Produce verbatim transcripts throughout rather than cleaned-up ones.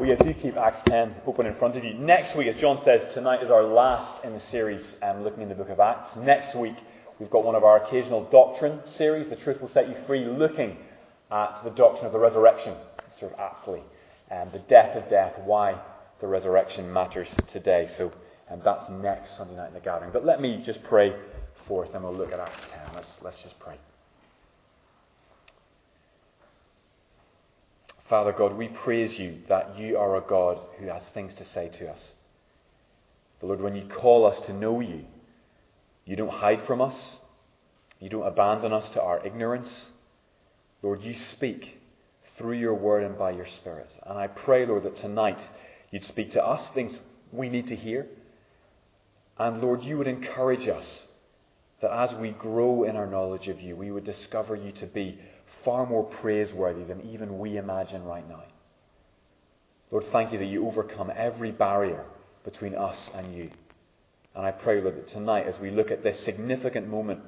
Well, yeah, do keep Acts ten open in front of you. Next week, as John says, tonight is our last in the series um, looking in the book of Acts. Next week, we've got one of our occasional doctrine series, The Truth Will Set You Free, looking at the doctrine of the resurrection, sort of aptly, and the death of death, why the resurrection matters today. So and that's next Sunday night in the gathering. But let me just pray for us, then we'll look at Acts ten. Let's, let's just pray. Father God, we praise you that you are a God who has things to say to us. But Lord, when you call us to know you, you don't hide from us. You don't abandon us to our ignorance. Lord, you speak through your word and by your Spirit. And I pray, Lord, that tonight you'd speak to us things we need to hear. And Lord, you would encourage us that as we grow in our knowledge of you, we would discover you to be far more praiseworthy than even we imagine right now. Lord, thank you that you overcome every barrier between us and you. And I pray, Lord, that tonight as we look at this significant moment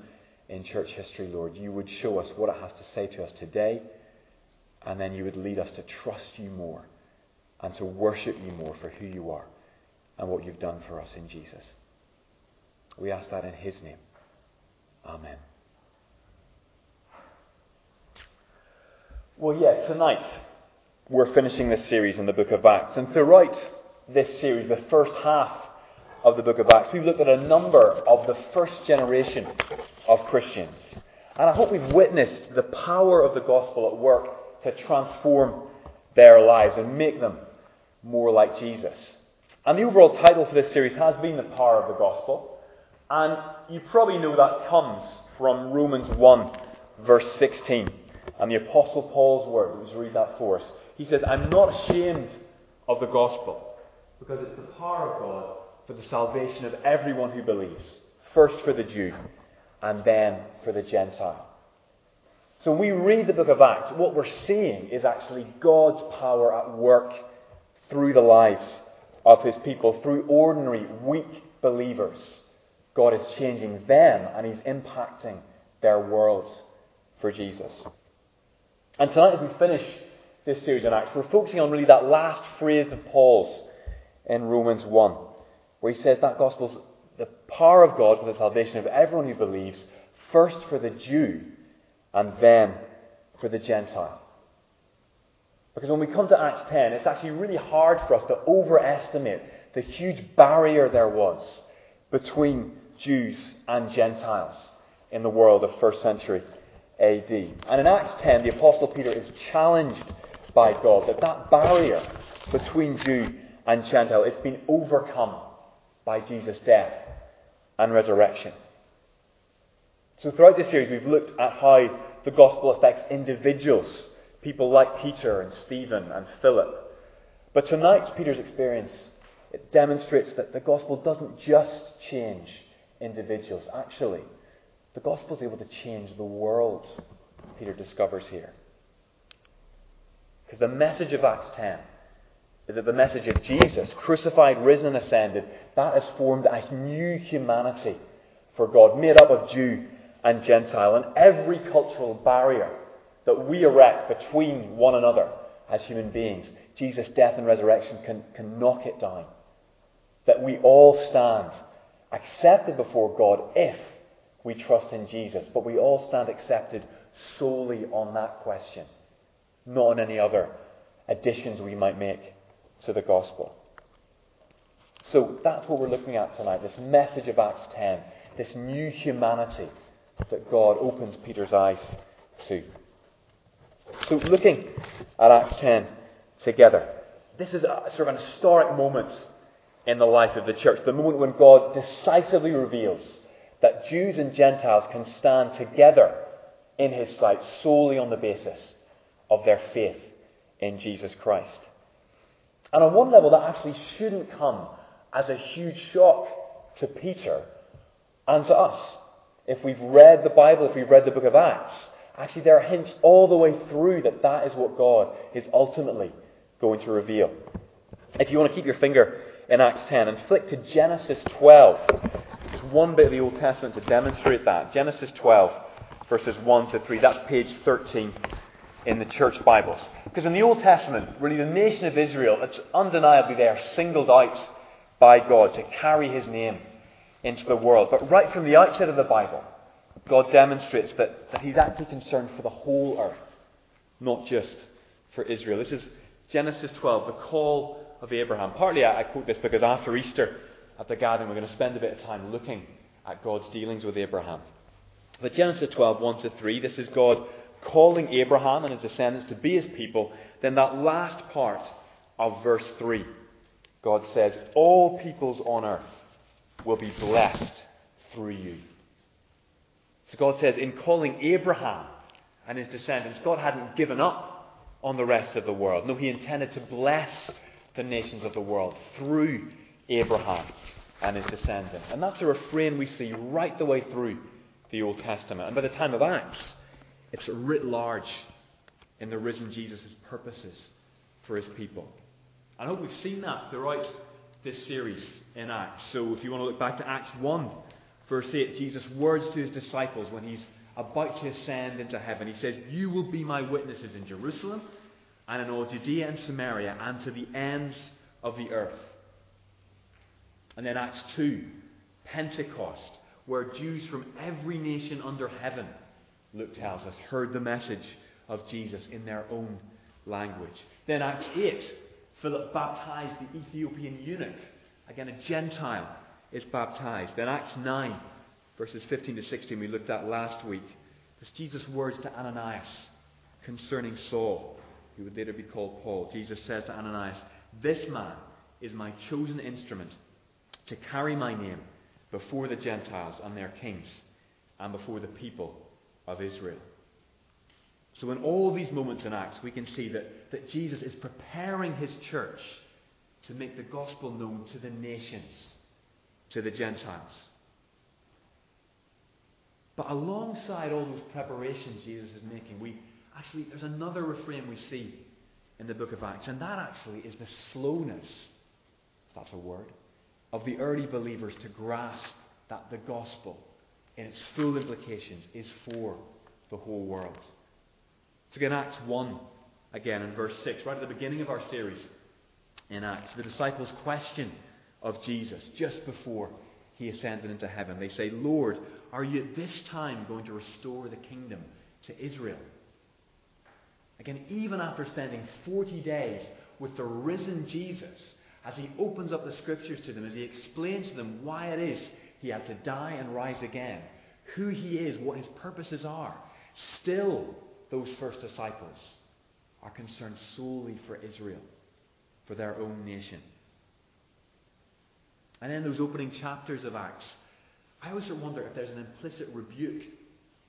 in church history, Lord, you would show us what it has to say to us today, and then you would lead us to trust you more and to worship you more for who you are and what you've done for us in Jesus. We ask that in his name. Amen. Well, yeah, tonight we're finishing this series in the book of Acts. And throughout this series, the first half of the book of Acts, we've looked at a number of the first generation of Christians. And I hope we've witnessed the power of the gospel at work to transform their lives and make them more like Jesus. And the overall title for this series has been The Power of the Gospel. And you probably know that comes from Romans one, verse sixteen. And the Apostle Paul's word, let's read that for us. He says, I'm not ashamed of the gospel, because it's the power of God for the salvation of everyone who believes, first for the Jew, and then for the Gentile. So when we read the book of Acts, what we're seeing is actually God's power at work through the lives of his people, through ordinary, weak believers. God is changing them, and he's impacting their world for Jesus. And tonight as we finish this series on Acts, we're focusing on really that last phrase of Paul's in Romans one, where he says that gospel's the power of God for the salvation of everyone who believes, first for the Jew and then for the Gentile. Because when we come to Acts ten, it's actually really hard for us to overestimate the huge barrier there was between Jews and Gentiles in the world of first century A D. And in Acts ten, the Apostle Peter is challenged by God that that barrier between Jew and Gentile, it's been overcome by Jesus' death and resurrection. So throughout this series, we've looked at how the gospel affects individuals, people like Peter and Stephen and Philip. But tonight, Peter's experience, it demonstrates that the gospel doesn't just change individuals. Actually, the gospel is able to change the world, Peter discovers here. Because the message of Acts ten is that the message of Jesus, crucified, risen and ascended, that has formed a new humanity for God, made up of Jew and Gentile. And every cultural barrier that we erect between one another as human beings, Jesus' death and resurrection can, can knock it down. That we all stand accepted before God if we trust in Jesus, but we all stand accepted solely on that question, not on any other additions we might make to the gospel. So that's what we're looking at tonight, this message of Acts ten, this new humanity that God opens Peter's eyes to. So looking at Acts ten together, this is a, sort of an historic moment in the life of the church, the moment when God decisively reveals that Jews and Gentiles can stand together in his sight solely on the basis of their faith in Jesus Christ. And on one level, that actually shouldn't come as a huge shock to Peter and to us. If we've read the Bible, if we've read the book of Acts, actually there are hints all the way through that that is what God is ultimately going to reveal. If you want to keep your finger in Acts ten and flick to Genesis twelve, one bit of the Old Testament to demonstrate that. Genesis twelve, verses one to three. That's page thirteen in the church Bibles. Because in the Old Testament, really the nation of Israel, it's undeniably they are singled out by God to carry his name into the world. But right from the outset of the Bible, God demonstrates that, that he's actually concerned for the whole earth, not just for Israel. This is Genesis twelve, the call of Abraham. Partly I, I quote this because after Easter at the gathering, we're going to spend a bit of time looking at God's dealings with Abraham. But Genesis twelve, one to three, this is God calling Abraham and his descendants to be his people. Then that last part of verse three, God says, all peoples on earth will be blessed through you. So God says, in calling Abraham and his descendants, God hadn't given up on the rest of the world. No, he intended to bless the nations of the world through Abraham and his descendants. And that's a refrain we see right the way through the Old Testament. And by the time of Acts, it's writ large in the risen Jesus' purposes for his people. I hope we've seen that throughout this series in Acts. So if you want to look back to Acts one, verse eight, Jesus' words to his disciples when he's about to ascend into heaven. He says, you will be my witnesses in Jerusalem and in all Judea and Samaria and to the ends of the earth. And then Acts two, Pentecost, where Jews from every nation under heaven, Luke tells us, heard the message of Jesus in their own language. Then Acts eight, Philip baptized the Ethiopian eunuch. Again, a Gentile is baptized. Then Acts nine, verses fifteen to sixteen, we looked at last week. It's Jesus' words to Ananias concerning Saul, who would later be called Paul. Jesus says to Ananias, this man is my chosen instrument to carry my name before the Gentiles and their kings and before the people of Israel. So in all these moments in Acts, we can see that, that Jesus is preparing his church to make the gospel known to the nations, to the Gentiles. But alongside all those preparations Jesus is making, we actually there's another refrain we see in the book of Acts, and that actually is the slowness, if that's a word, of the early believers to grasp that the gospel in its full implications is for the whole world. So again, Acts one, again in verse six, right at the beginning of our series in Acts, the disciples question of Jesus just before he ascended into heaven. They say, Lord, are you at this time going to restore the kingdom to Israel? Again, even after spending forty days with the risen Jesus, as he opens up the scriptures to them, as he explains to them why it is he had to die and rise again, who he is, what his purposes are, still those first disciples are concerned solely for Israel, for their own nation. And in those opening chapters of Acts, I always wonder if there's an implicit rebuke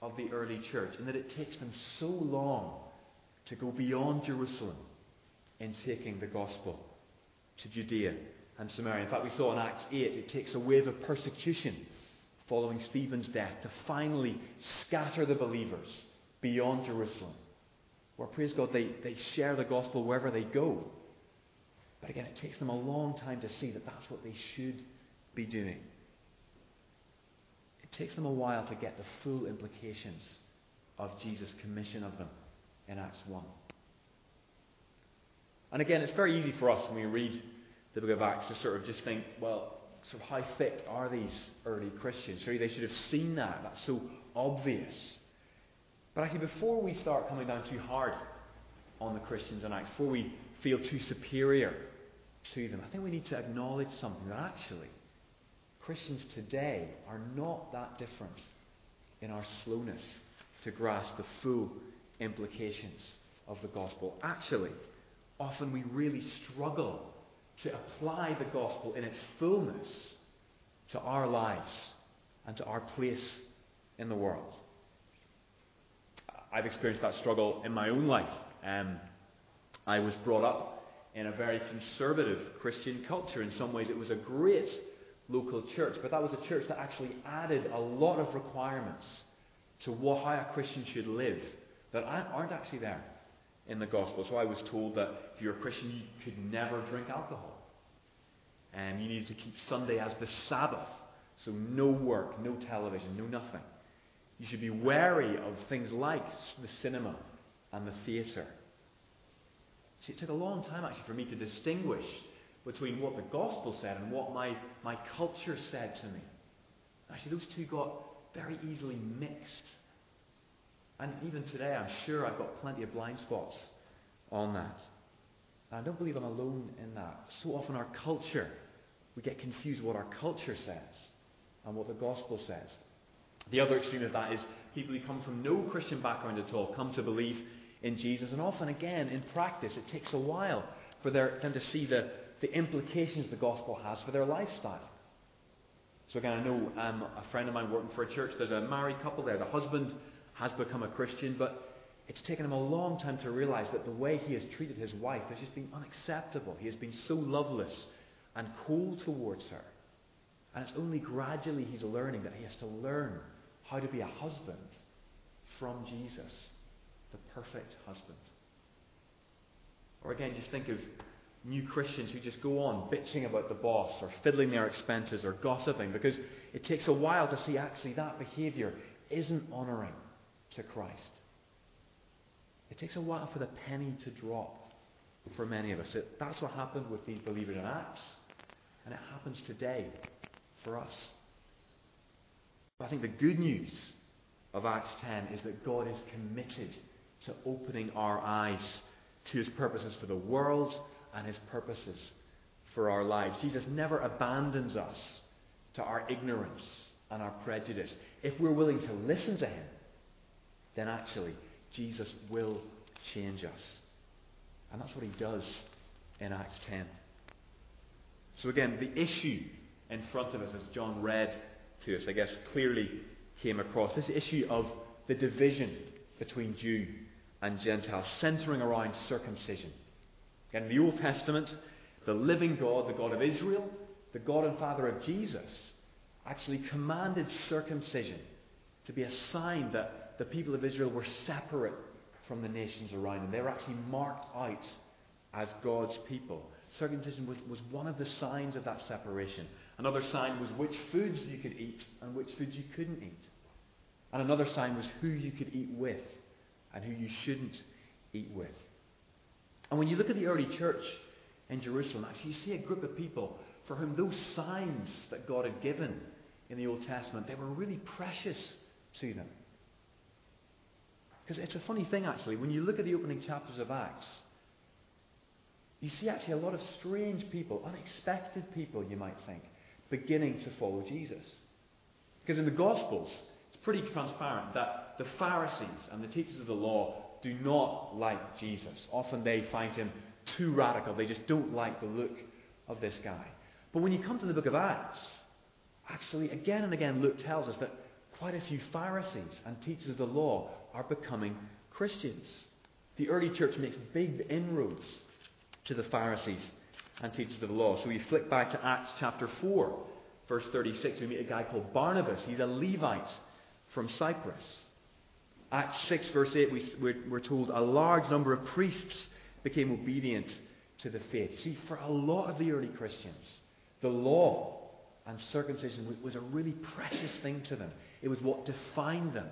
of the early church in that it takes them so long to go beyond Jerusalem in taking the gospel to Judea and Samaria. In fact, we saw in Acts eight, it takes a wave of persecution following Stephen's death to finally scatter the believers beyond Jerusalem, where, praise God, they, they share the gospel wherever they go. But again, it takes them a long time to see that that's what they should be doing. It takes them a while to get the full implications of Jesus' commission of them in Acts one. And again, it's very easy for us when we read the book of Acts to sort of just think, well, sort of how thick are these early Christians? Surely they should have seen that. That's so obvious. But actually, before we start coming down too hard on the Christians in Acts, before we feel too superior to them, I think we need to acknowledge something, that actually Christians today are not that different in our slowness to grasp the full implications of the gospel. Actually, often we really struggle to apply the gospel in its fullness to our lives and to our place in the world. I've experienced that struggle in my own life. Um, I was brought up in a very conservative Christian culture. In some ways it was a great local church, but that was a church that actually added a lot of requirements to what, how a Christian should live that aren't actually there in the gospel. So I was told that if you're a Christian, you could never drink alcohol. And um, you needed to keep Sunday as the Sabbath. So no work, no television, no nothing. You should be wary of things like the cinema and the theatre. See, it took a long time actually for me to distinguish between what the gospel said and what my, my culture said to me. Actually, those two got very easily mixed. And even today, I'm sure I've got plenty of blind spots on that. And I don't believe I'm alone in that. So often our culture, we get confused what our culture says and what the gospel says. The other extreme of that is people who come from no Christian background at all come to believe in Jesus. And often, again, in practice, it takes a while for their, them to see the, the implications the gospel has for their lifestyle. So again, I know um, a friend of mine working for a church, there's a married couple there. The husband has become a Christian, but it's taken him a long time to realize that the way he has treated his wife has just been unacceptable. He has been so loveless and cold towards her. And it's only gradually he's learning that he has to learn how to be a husband from Jesus, the perfect husband. Or again, just think of new Christians who just go on bitching about the boss or fiddling their expenses or gossiping, because it takes a while to see actually that behavior isn't honoring to Christ. It takes a while for the penny to drop for many of us. It, that's what happened with these believers in Acts, and it happens today for us. But I think the good news of Acts ten is that God is committed to opening our eyes to his purposes for the world and his purposes for our lives. Jesus never abandons us to our ignorance and our prejudice. If we're willing to listen to him, then actually Jesus will change us. And that's what he does in Acts ten. So again, the issue in front of us, as John read to us, I guess clearly came across. This issue of the division between Jew and Gentile, centering around circumcision. Again, in the Old Testament, the living God, the God of Israel, the God and Father of Jesus, actually commanded circumcision to be a sign that the people of Israel were separate from the nations around them. They were actually marked out as God's people. Circumcision was, was one of the signs of that separation. Another sign was which foods you could eat and which foods you couldn't eat. And another sign was who you could eat with and who you shouldn't eat with. And when you look at the early church in Jerusalem, actually you see a group of people for whom those signs that God had given in the Old Testament, they were really precious to them. Because it's a funny thing, actually. When you look at the opening chapters of Acts, you see actually a lot of strange people, unexpected people, you might think, beginning to follow Jesus. Because in the Gospels, it's pretty transparent that the Pharisees and the teachers of the law do not like Jesus. Often they find him too radical. They just don't like the look of this guy. But when you come to the book of Acts, actually, again and again, Luke tells us that quite a few Pharisees and teachers of the law are becoming Christians. The early church makes big inroads to the Pharisees and teachers of the law. So we flick back to Acts chapter four, verse thirty-six. We meet a guy called Barnabas. He's a Levite from Cyprus. Acts six, verse eight, we, we're, we're told a large number of priests became obedient to the faith. See, for a lot of the early Christians, the law and circumcision was, was a really precious thing to them. It was what defined them.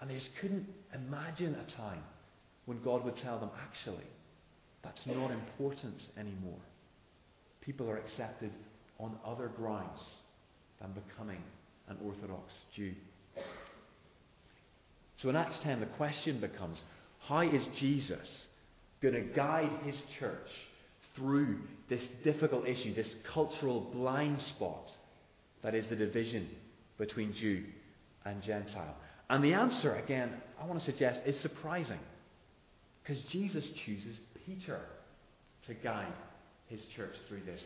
And they just couldn't imagine a time when God would tell them, actually, that's not important anymore. People are accepted on other grounds than becoming an Orthodox Jew. So in Acts ten, the question becomes, how is Jesus going to guide his church through this difficult issue, this cultural blind spot that is the division between Jew and Gentile? And the answer, again, I want to suggest, is surprising. Because Jesus chooses Peter to guide his church through this.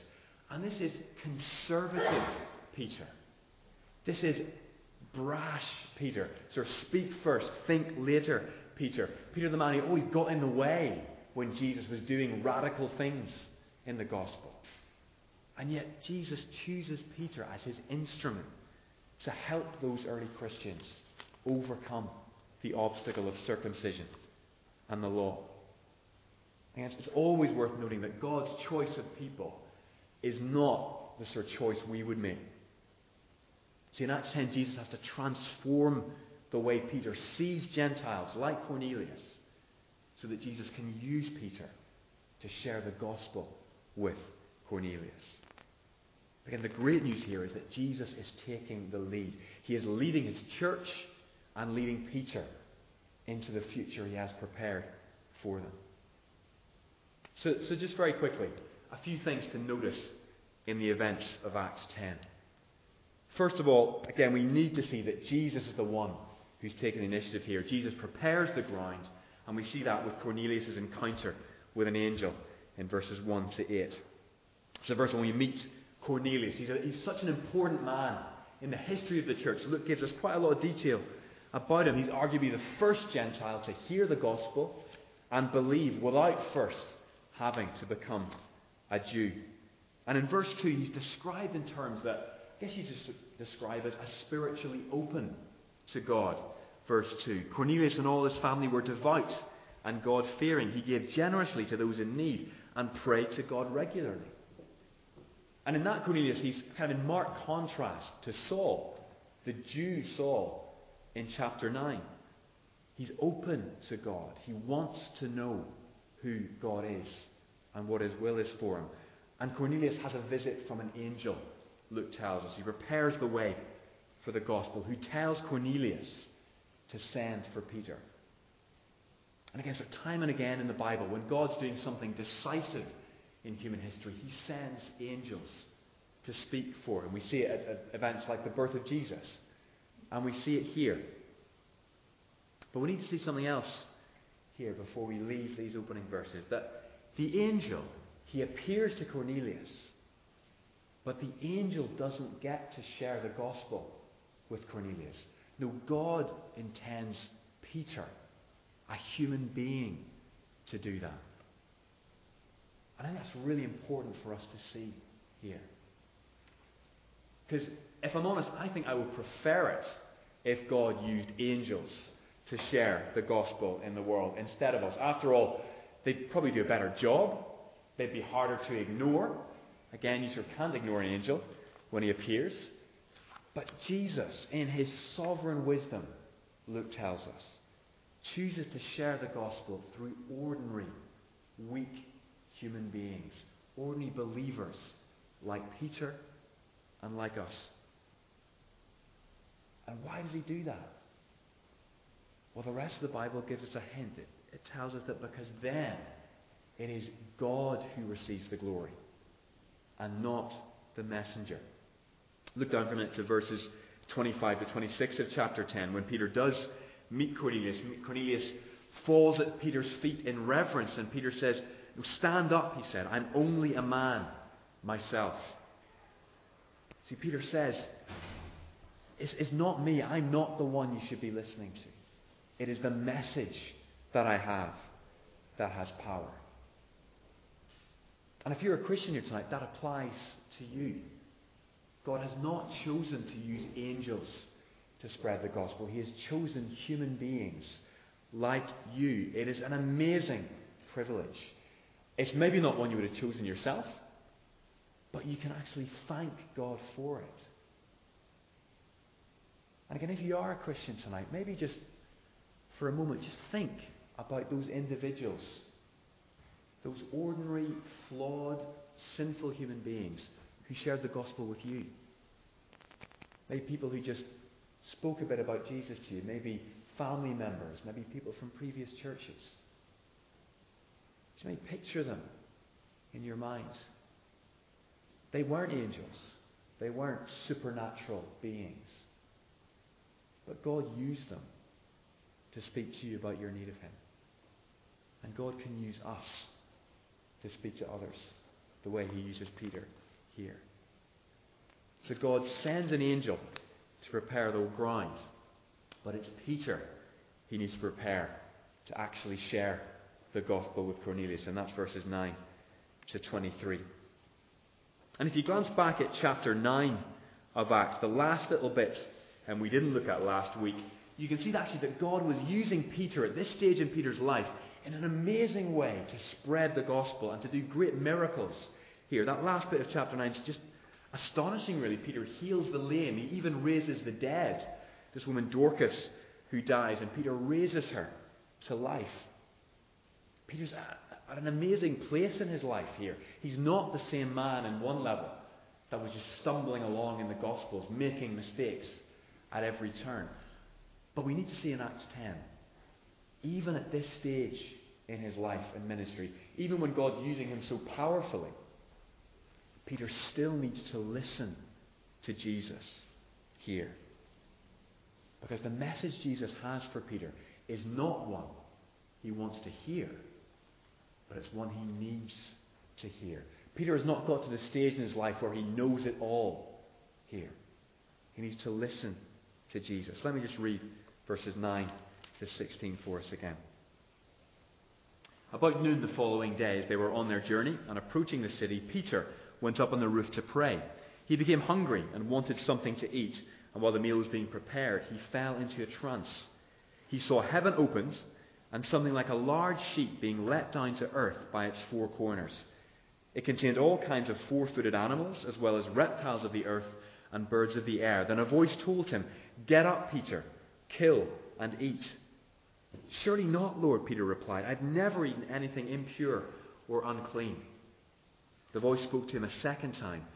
And this is conservative Peter. This is brash Peter. Sort of speak first, think later Peter. Peter the man who always got in the way when Jesus was doing radical things in the gospel. And yet Jesus chooses Peter as his instrument to help those early Christians overcome the obstacle of circumcision and the law. And it's always worth noting that God's choice of people is not the sort of choice we would make. See, in Acts ten, Jesus has to transform the way Peter sees Gentiles like Cornelius so that Jesus can use Peter to share the gospel with Cornelius. Again, the great news here is that Jesus is taking the lead. He is leading his church and leading Peter into the future he has prepared for them. So, so just very quickly, a few things to notice in the events of Acts ten. First of all, again, we need to see that Jesus is the one who's taken the initiative here. Jesus prepares the ground, and we see that with Cornelius' encounter with an angel in verses one to eight. So verse one, we meet Cornelius. He's, a, he's such an important man in the history of the church. Luke gives us quite a lot of detail about him. He's arguably the first Gentile to hear the gospel and believe without first having to become a Jew. And in verse two, he's described in terms that I guess you just describe as spiritually open to God. Verse two, Cornelius and all his family were devout and God-fearing. He gave generously to those in need and prayed to God regularly. And in that, Cornelius, he's kind of in marked contrast to Saul, the Jew Saul in chapter nine. He's open to God. He wants to know who God is and what his will is for him. And Cornelius has a visit from an angel, Luke tells us. He prepares the way for the gospel, who tells Cornelius to send for Peter. And again, so time and again in the Bible, when God's doing something decisive in human history, he sends angels to speak for him. We see it at, at events like the birth of Jesus, and we see it here. But we need to see something else here before we leave these opening verses, that the angel, he appears to Cornelius, but the angel doesn't get to share the gospel with Cornelius. No, God intends Peter, a human being, to do that. And I think that's really important for us to see here. Because if I'm honest, I think I would prefer it if God used angels to share the gospel in the world instead of us. After all, they'd probably do a better job. They'd be harder to ignore. Again, you sure can't ignore an angel when he appears. But Jesus, in his sovereign wisdom, Luke tells us, chooses to share the gospel through ordinary, weak human beings, ordinary believers like Peter and like us. And why does he do that? Well, the rest of the Bible gives us a hint. It, it tells us that because then it is God who receives the glory and not the messenger. Look down for a minute to verses twenty-five to twenty-six of chapter ten, when Peter does meet Cornelius. Cornelius falls at Peter's feet in reverence, and Peter says, "Stand up," he said, "I'm only a man myself." See, Peter says, it's, it's not me. I'm not the one you should be listening to. It is the message that I have that has power. And if you're a Christian here tonight, that applies to you. God has not chosen to use angels to spread the gospel. He has chosen human beings like you. It is an amazing privilege. It's maybe not one you would have chosen yourself, but you can actually thank God for it. And again, if you are a Christian tonight, maybe just for a moment, just think about those individuals, those ordinary, flawed, sinful human beings who shared the gospel with you. Maybe people who just spoke a bit about Jesus to you. Maybe family members. Maybe people from previous churches. Just maybe picture them in your minds. They weren't angels. They weren't supernatural beings. But God used them to speak to you about your need of him. And God can use us to speak to others the way he uses Peter here. So God sends an angel to prepare the ground, but it's Peter he needs to prepare to actually share the gospel with Cornelius, and that's verses nine to twenty-three. And if you glance back at chapter nine of Acts, the last little bit, and we didn't look at last week, you can see actually that God was using Peter at this stage in Peter's life in an amazing way to spread the gospel and to do great miracles here. That last bit of chapter nine is just astonishing, really. Peter heals the lame. He even raises the dead. This woman Dorcas who dies, and Peter raises her to life. Peter's at an amazing place in his life here. He's not the same man in one level that was just stumbling along in the Gospels, making mistakes at every turn. But we need to see in Acts ten, even at this stage in his life and ministry, even when God's using him so powerfully, Peter still needs to listen to Jesus here. Because the message Jesus has for Peter is not one he wants to hear, but it's one he needs to hear. Peter has not got to the stage in his life where he knows it all here. He needs to listen to Jesus. Let me just read verses nine to sixteen for us again. About noon the following day, as they were on their journey and approaching the city, Peter went up on the roof to pray. He became hungry and wanted something to eat, and while the meal was being prepared, he fell into a trance. He saw heaven opened and something like a large sheet being let down to earth by its four corners. It contained all kinds of four-footed animals, as well as reptiles of the earth and birds of the air. Then a voice told him, "Get up, Peter, kill and eat." "Surely not, Lord," Peter replied. "I've never eaten anything impure or unclean." The voice spoke to him a second time,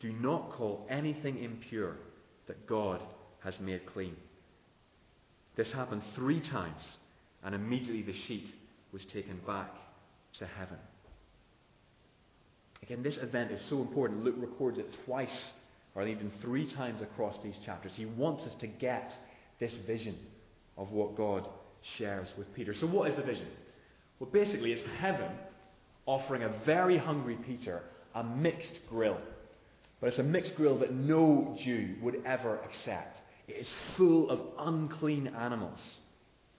"Do not call anything impure that God has made clean." This happened three times, and immediately the sheet was taken back to heaven. Again, this event is so important. Luke records it twice, or even three times across these chapters. He wants us to get this vision of what God shares with Peter. So what is the vision? Well, basically it's heaven offering a very hungry Peter a mixed grill. But it's a mixed grill that no Jew would ever accept. It is full of unclean animals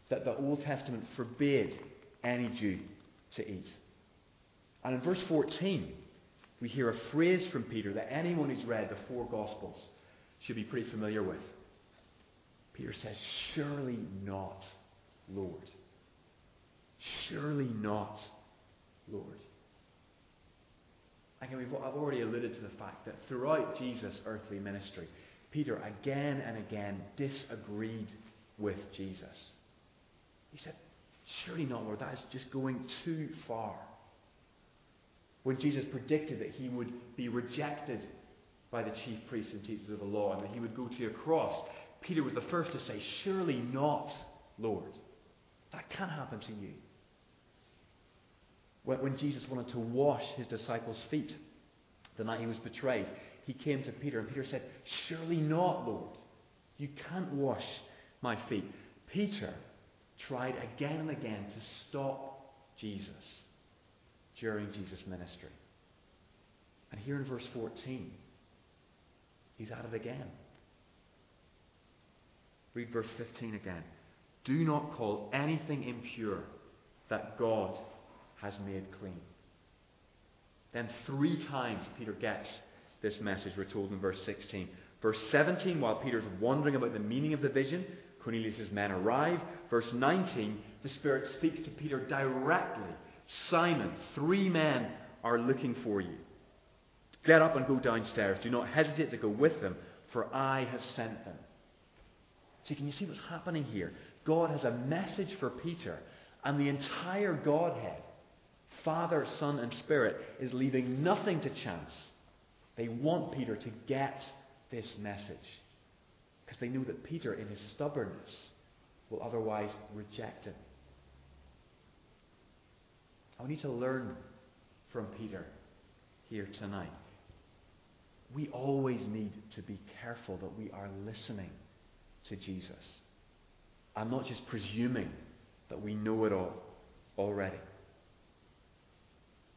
that the Old Testament forbade any Jew to eat. And in verse fourteen, we hear a phrase from Peter that anyone who's read the four Gospels should be pretty familiar with. Peter says, "Surely not, Lord." Surely not, Lord. Again, we've, I've already alluded to the fact that throughout Jesus' earthly ministry, Peter again and again disagreed with Jesus. He said, "Surely not, Lord, that is just going too far." When Jesus predicted that he would be rejected by the chief priests and teachers of the law and that he would go to a cross, Peter was the first to say, "Surely not, Lord. That can't happen to you." When Jesus wanted to wash his disciples' feet the night he was betrayed, he came to Peter and Peter said, "Surely not, Lord. You can't wash my feet." Peter tried again and again to stop Jesus during Jesus' ministry. And here in verse fourteen, he's at it again. Read verse fifteen again. "Do not call anything impure that God has made clean." Then three times Peter gets this message, we're told in verse sixteen. Verse seventeen, while Peter's wondering about the meaning of the vision, Cornelius' men arrive. Verse nineteen, the Spirit speaks to Peter directly. "Simon, three men are looking for you. Get up and go downstairs. Do not hesitate to go with them, for I have sent them." See, can you see what's happening here? God has a message for Peter, and the entire Godhead, Father, Son, and Spirit, is leaving nothing to chance. They want Peter to get this message, because they know that Peter, in his stubbornness, will otherwise reject him. I need to learn from Peter here tonight. We always need to be careful that we are listening to Jesus and not just presuming that we know it all already.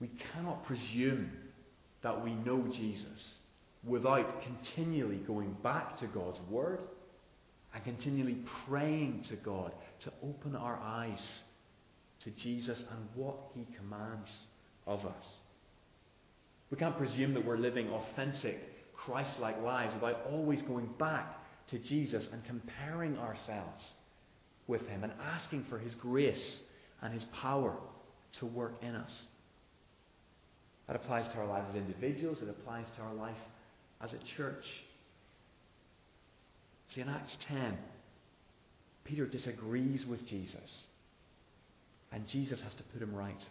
We cannot presume that we know Jesus without continually going back to God's Word and continually praying to God to open our eyes to Jesus and what he commands of us. We can't presume that we're living authentic, Christ-like lives without always going back to Jesus and comparing ourselves with him and asking for his grace and his power to work in us. That applies to our lives as individuals. It applies to our life as a church. See, in Acts ten, Peter disagrees with Jesus. And Jesus has to put him right.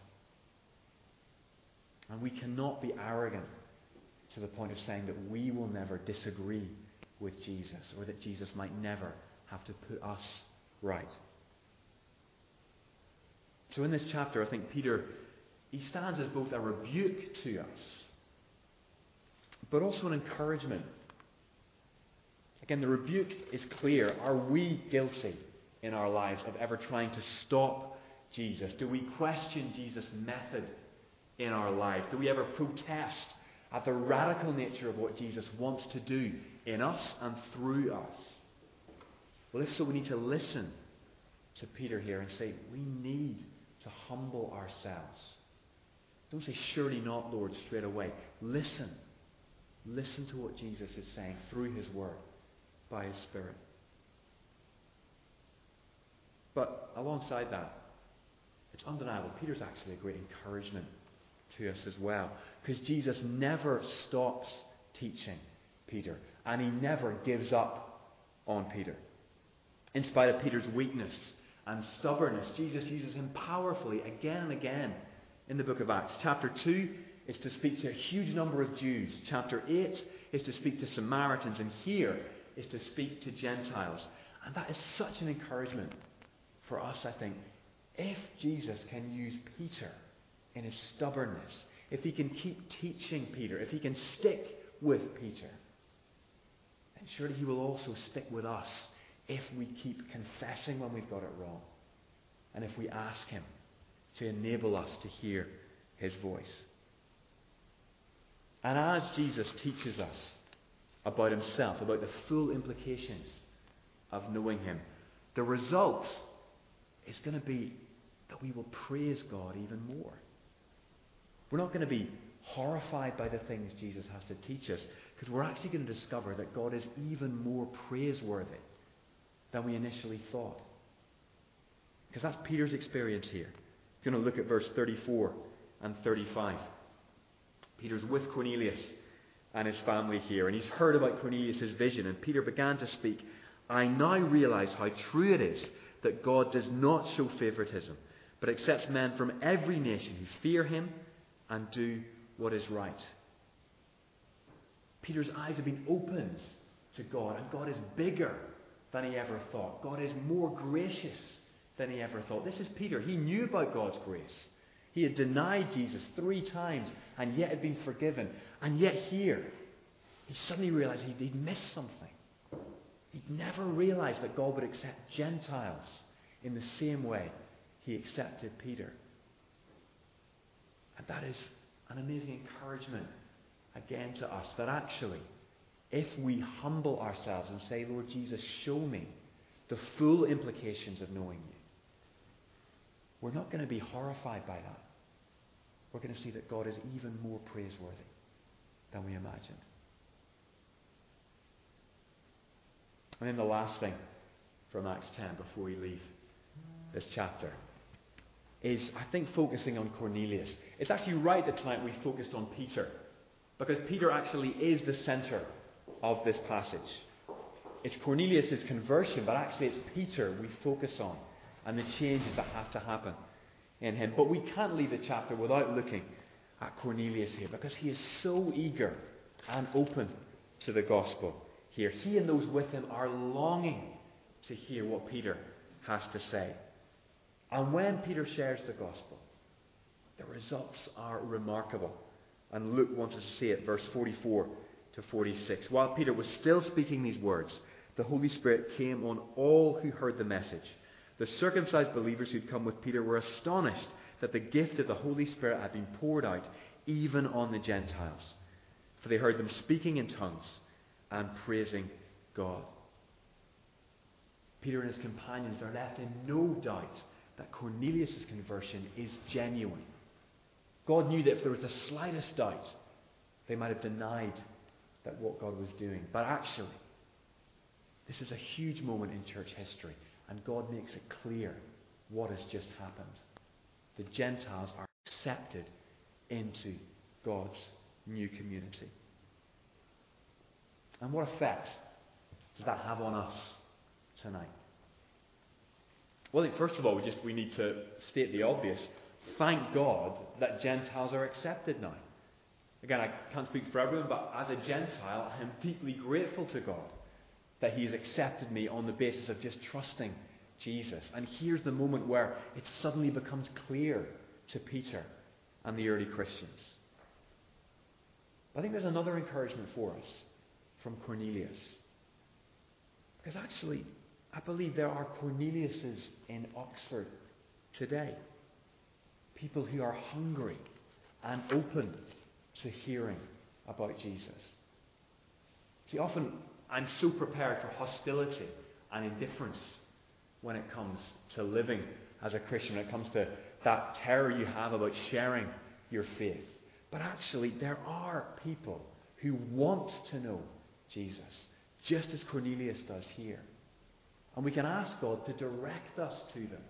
And we cannot be arrogant to the point of saying that we will never disagree with Jesus, or that Jesus might never have to put us right. So in this chapter, I think Peter, he stands as both a rebuke to us, but also an encouragement. Again, the rebuke is clear. Are we guilty in our lives of ever trying to stop Jesus? Do we question Jesus' method in our life? Do we ever protest at the radical nature of what Jesus wants to do in us and through us? Well, if so, we need to listen to Peter here and say, we need to humble ourselves. Don't say, surely not, Lord, straight away. Listen. Listen to what Jesus is saying through his word, by his Spirit. But alongside that, it's undeniable, Peter's actually a great encouragement to us as well, because Jesus never stops teaching Peter, and he never gives up on Peter. In spite of Peter's weakness and stubbornness, Jesus uses him powerfully again and again in the book of Acts. Chapter two is to speak to a huge number of Jews. Chapter eight is to speak to Samaritans, and here is to speak to Gentiles. And that is such an encouragement for us, I think. If Jesus can use Peter in his stubbornness, if he can keep teaching Peter, if he can stick with Peter, then surely he will also stick with us if we keep confessing when we've got it wrong, and if we ask him to enable us to hear his voice. And as Jesus teaches us about himself, about the full implications of knowing him, the result is going to be that we will praise God even more. We're not going to be horrified by the things Jesus has to teach us, because we're actually going to discover that God is even more praiseworthy than we initially thought. Because that's Peter's experience here. We're going to look at verse thirty-four and thirty-five. Peter's with Cornelius and his family here, and he's heard about Cornelius' vision, and Peter began to speak. I now realize how true it is that God does not show favoritism, but accepts men from every nation who fear him and do what is right. Peter's eyes have been opened to God, and God is bigger than he ever thought. God is more gracious than he ever thought. This is Peter. He knew about God's grace. He had denied Jesus three times and yet had been forgiven. And yet here, he suddenly realized he'd, he'd missed something. He'd never realized that God would accept Gentiles in the same way he accepted Peter. And that is an amazing encouragement again to us, that actually, if we humble ourselves and say, Lord Jesus, show me the full implications of knowing you, we're not going to be horrified by that. We're going to see that God is even more praiseworthy than we imagined. And then the last thing from Acts ten before we leave this chapter is, I think, focusing on Cornelius. It's actually right that tonight we focused on Peter, because Peter actually is the centre of this passage. It's Cornelius' conversion, but actually it's Peter we focus on, and the changes that have to happen in him. But we can't leave the chapter without looking at Cornelius here, because he is so eager and open to the gospel here. He and those with him are longing to hear what Peter has to say. And when Peter shares the gospel, the results are remarkable. And Luke wants us to see it, verse forty-four to forty-six. While Peter was still speaking these words, the Holy Spirit came on all who heard the message. The circumcised believers who'd come with Peter were astonished that the gift of the Holy Spirit had been poured out even on the Gentiles, for they heard them speaking in tongues and praising God. Peter and his companions are left in no doubt that Cornelius' conversion is genuine. God knew that if there was the slightest doubt, they might have denied that what God was doing. But actually, this is a huge moment in church history, and God makes it clear what has just happened. The Gentiles are accepted into God's new community. And what effect does that have on us tonight? Well, I think first of all, we just we need to state the obvious. Thank God that Gentiles are accepted now. Again, I can't speak for everyone, but as a Gentile, I am deeply grateful to God that He has accepted me on the basis of just trusting Jesus. And here's the moment where it suddenly becomes clear to Peter and the early Christians. But I think there's another encouragement for us from Cornelius. Because actually, I believe there are Corneliuses in Oxford today. People who are hungry and open to hearing about Jesus. See, often I'm so prepared for hostility and indifference when it comes to living as a Christian, when it comes to that terror you have about sharing your faith. But actually, there are people who want to know Jesus, just as Cornelius does here. And we can ask God to direct us to them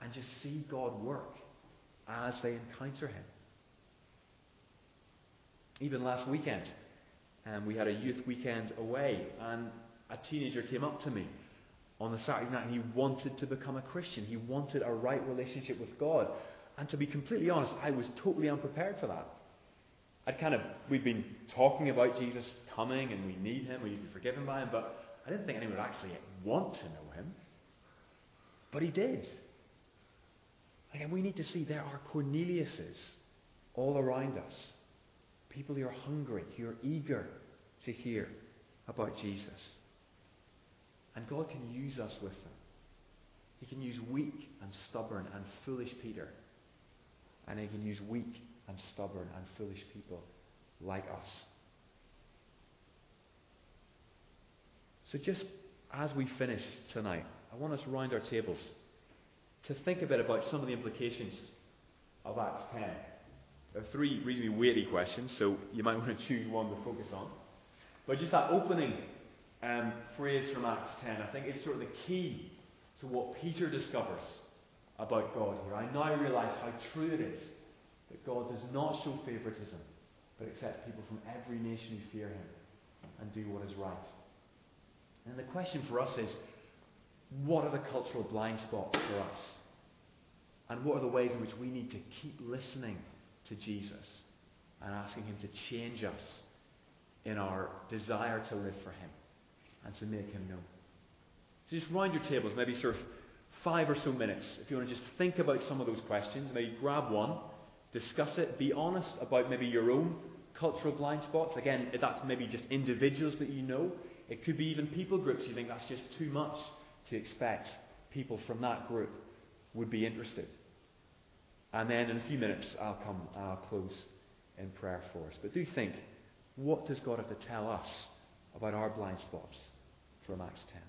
and just see God work as they encounter Him. Even last weekend, um, we had a youth weekend away, and a teenager came up to me on the Saturday night, and he wanted to become a Christian. He wanted a right relationship with God. And to be completely honest, I was totally unprepared for that. I'd kind of, we'd been talking about Jesus coming, and we need Him, we need to be forgiven by Him, but I didn't think anyone would actually want to know Him. But he did. Again, we need to see there are Corneliuses all around us. People who are hungry, who are eager to hear about Jesus. And God can use us with them. He can use weak and stubborn and foolish Peter. And He can use weak and stubborn and foolish people like us. So just as we finish tonight, I want us round our tables to think a bit about some of the implications of Acts ten. There are three reasonably weighty questions, so you might want to choose one to focus on. But just that opening um, phrase from Acts ten, I think it's sort of the key to what Peter discovers about God here. I now realise how true it is that God does not show favouritism, but accepts people from every nation who fear Him and do what is right. And the question for us is, what are the cultural blind spots for us? And what are the ways in which we need to keep listening to Jesus and asking Him to change us in our desire to live for Him and to make Him known? So just round your tables, maybe sort of five or so minutes, if you want to just think about some of those questions. Maybe grab one, discuss it, be honest about maybe your own cultural blind spots. Again, that's maybe just individuals that you know. It could be even people groups. You think that's just too much to expect people from that group would be interested. And then in a few minutes, I'll come and I'll close in prayer for us. But do think, what does God have to tell us about our blind spots from Acts ten?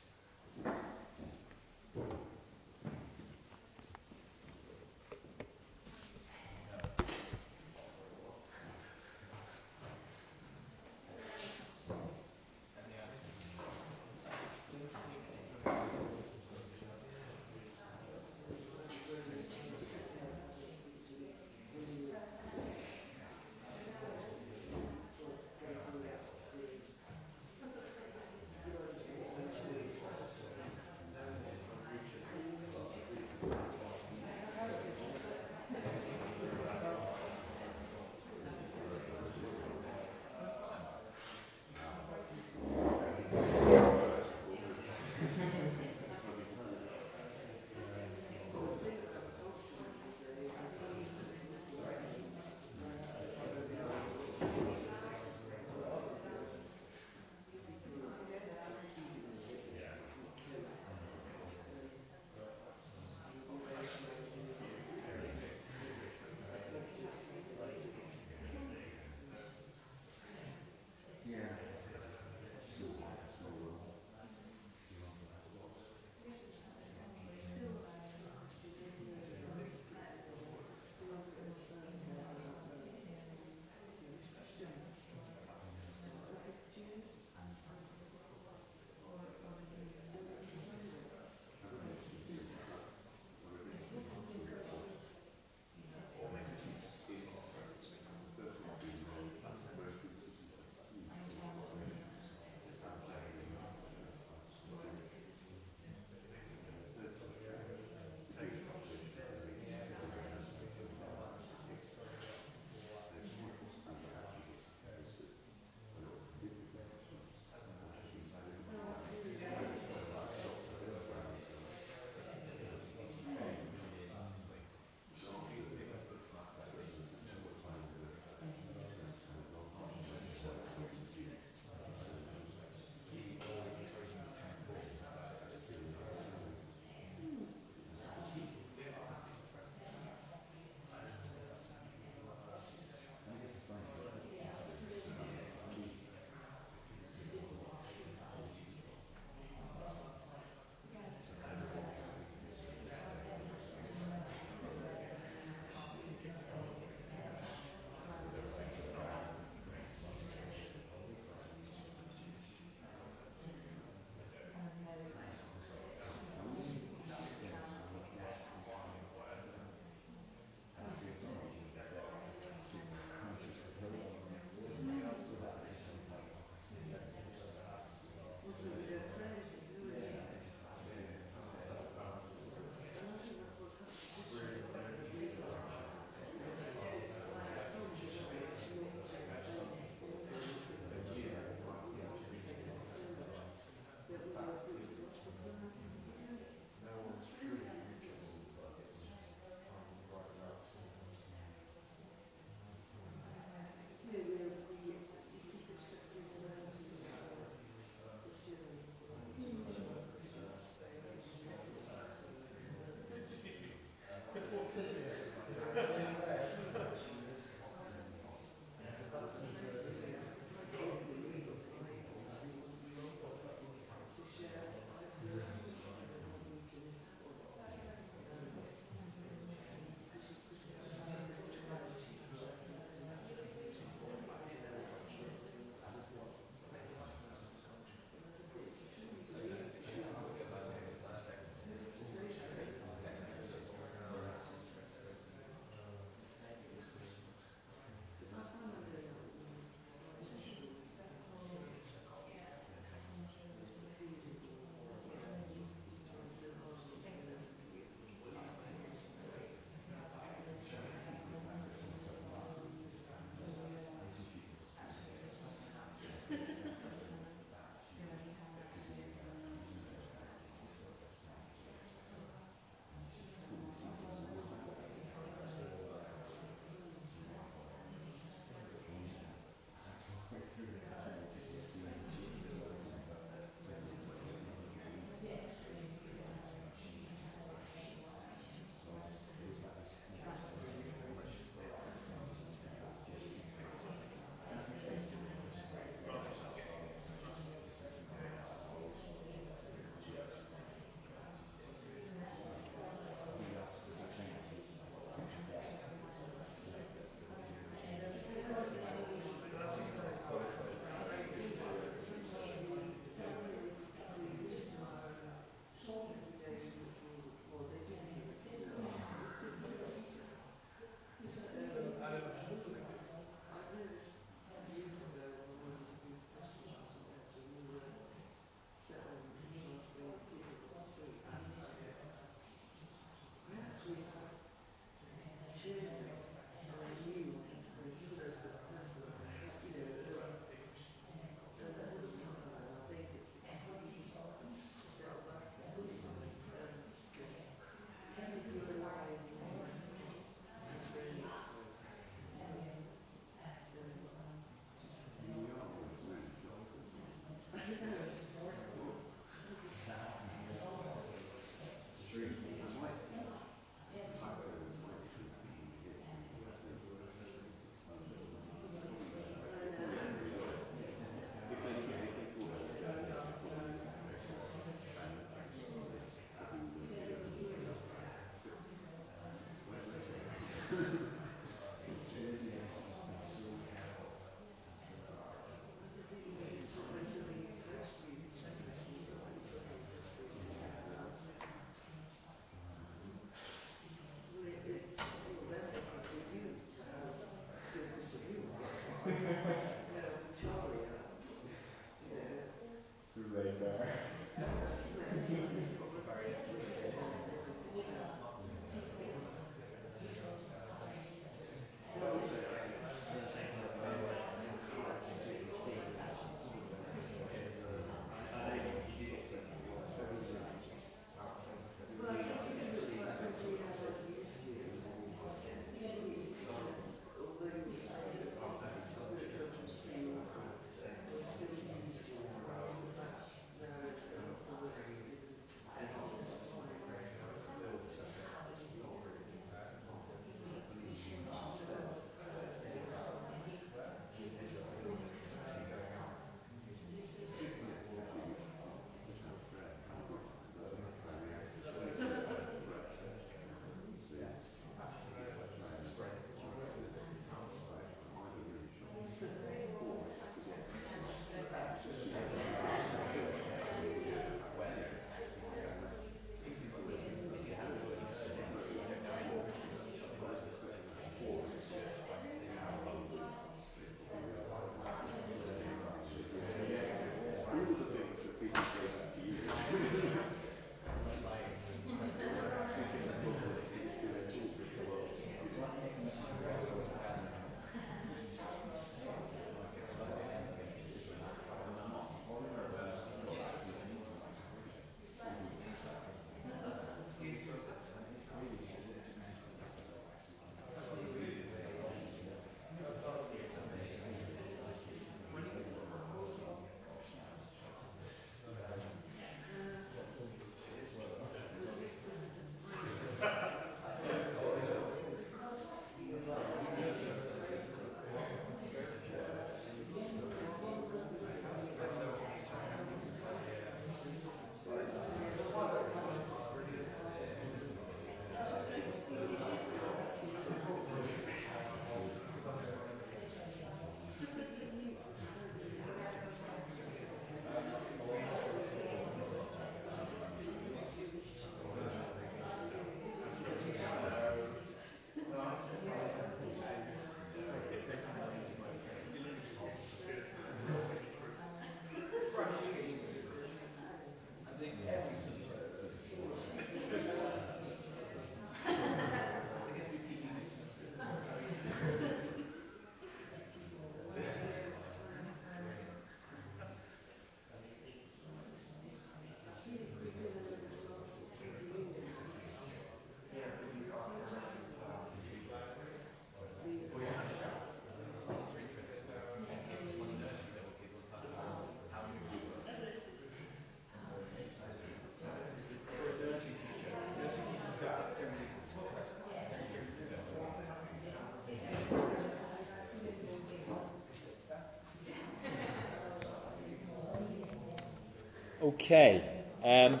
Okay. Um,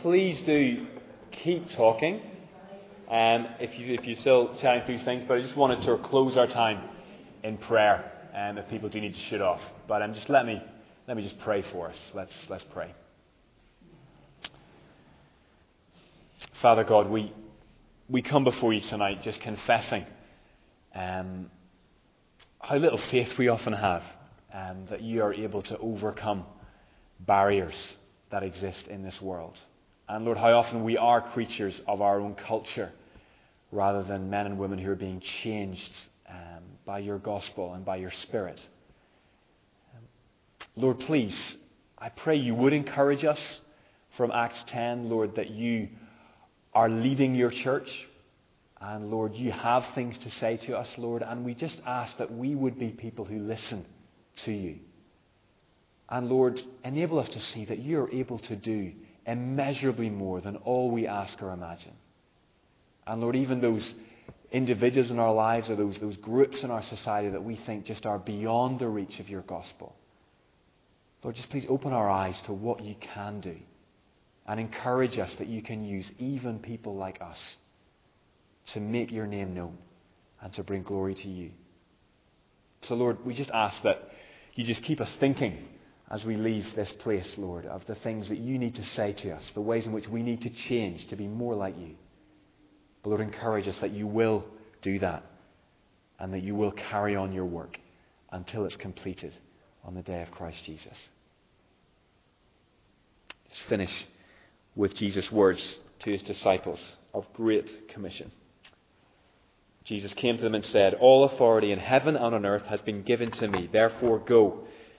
please do keep talking um, if, you, if you're still chatting through things, but I just wanted to close our time in prayer um, if people do need to shoot off. But um, just let me let me just pray for us. Let's let's pray. Father God, we we come before you tonight just confessing um, how little faith we often have, um, that you are able to overcome barriers that exist in this world. And Lord, how often we are creatures of our own culture rather than men and women who are being changed um, by your gospel and by your Spirit. Um, Lord, please, I pray you would encourage us from Acts ten, Lord, that you are leading your church. And Lord, you have things to say to us, Lord, and we just ask that we would be people who listen to you. And Lord, enable us to see that you are able to do immeasurably more than all we ask or imagine. And Lord, even those individuals in our lives or those, those groups in our society that we think just are beyond the reach of your gospel, Lord, just please open our eyes to what you can do and encourage us that you can use even people like us to make your name known and to bring glory to you. So Lord, we just ask that you just keep us thinking as we leave this place, Lord, of the things that you need to say to us, the ways in which we need to change to be more like you. But Lord, encourage us that you will do that and that you will carry on your work until it's completed on the day of Christ Jesus. Let's finish with Jesus' words to his disciples of Great Commission. Jesus came to them and said, "All authority in heaven and on earth has been given to me. Therefore go